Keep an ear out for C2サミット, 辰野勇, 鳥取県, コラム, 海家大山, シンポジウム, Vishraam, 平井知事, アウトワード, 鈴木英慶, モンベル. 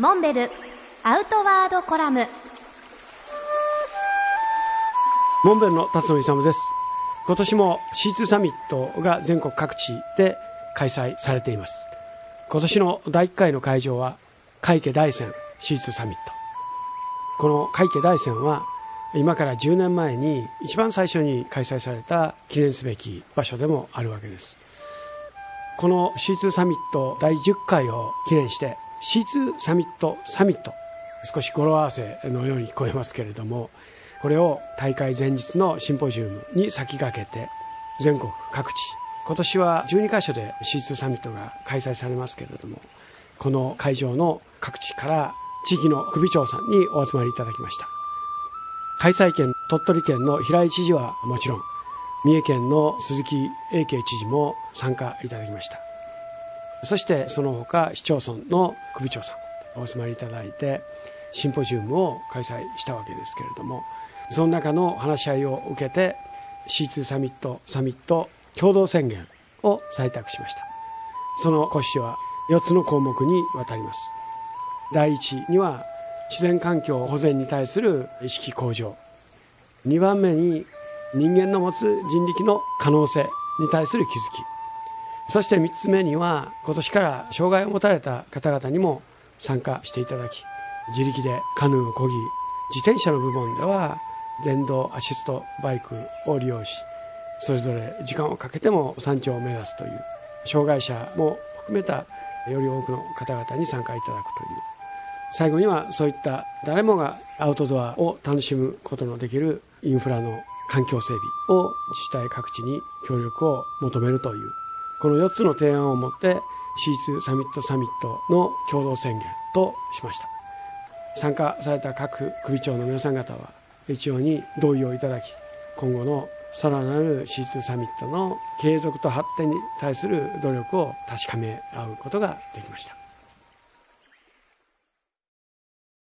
モンベルアウトワードコラム。モンベルの辰野勇です。今年も C2 サミットが全国各地で開催されています。今年の第1回の会場は海家大山 C2 サミット。この海家大山は今から10年前に一番最初に開催された記念すべき場所でもあるわけです。この C2 サミット第10回を記念して C2 サミット、少し語呂合わせのように聞こえますけれども、これを大会前日のシンポジウムに先駆けて全国各地、今年は12カ所で C2 サミットが開催されますけれども、この会場の各地から地域の首長さんにお集まりいただきました。開催県鳥取県の平井知事はもちろん、三重県の鈴木英慶知事も参加いただきました。そしてその他市町村の首長さんお集まりいただいてシンポジウムを開催したわけですけれども、その中の話し合いを受けて C2 サミット共同宣言を採択しました。その骨子は4つの項目にわたります。第1には自然環境保全に対する意識向上、2番目に人間の持つ人力の可能性に対する気づき、そして3つ目には今年から障害を持たれた方々にも参加していただき、自力でカヌーを漕ぎ、自転車の部門では電動アシストバイクを利用し、それぞれ時間をかけても山頂を目指すという障害者も含めたより多くの方々に参加いただくという、最後にはそういった誰もがアウトドアを楽しむことのできるインフラの環境整備を自治体各地に協力を求めるという、この4つの提案をもって C2 サミットの共同宣言としました。参加された各首長の皆さん方は一応に同意をいただき、今後のさらなる C2 サミットの継続と発展に対する努力を確かめ合うことができました。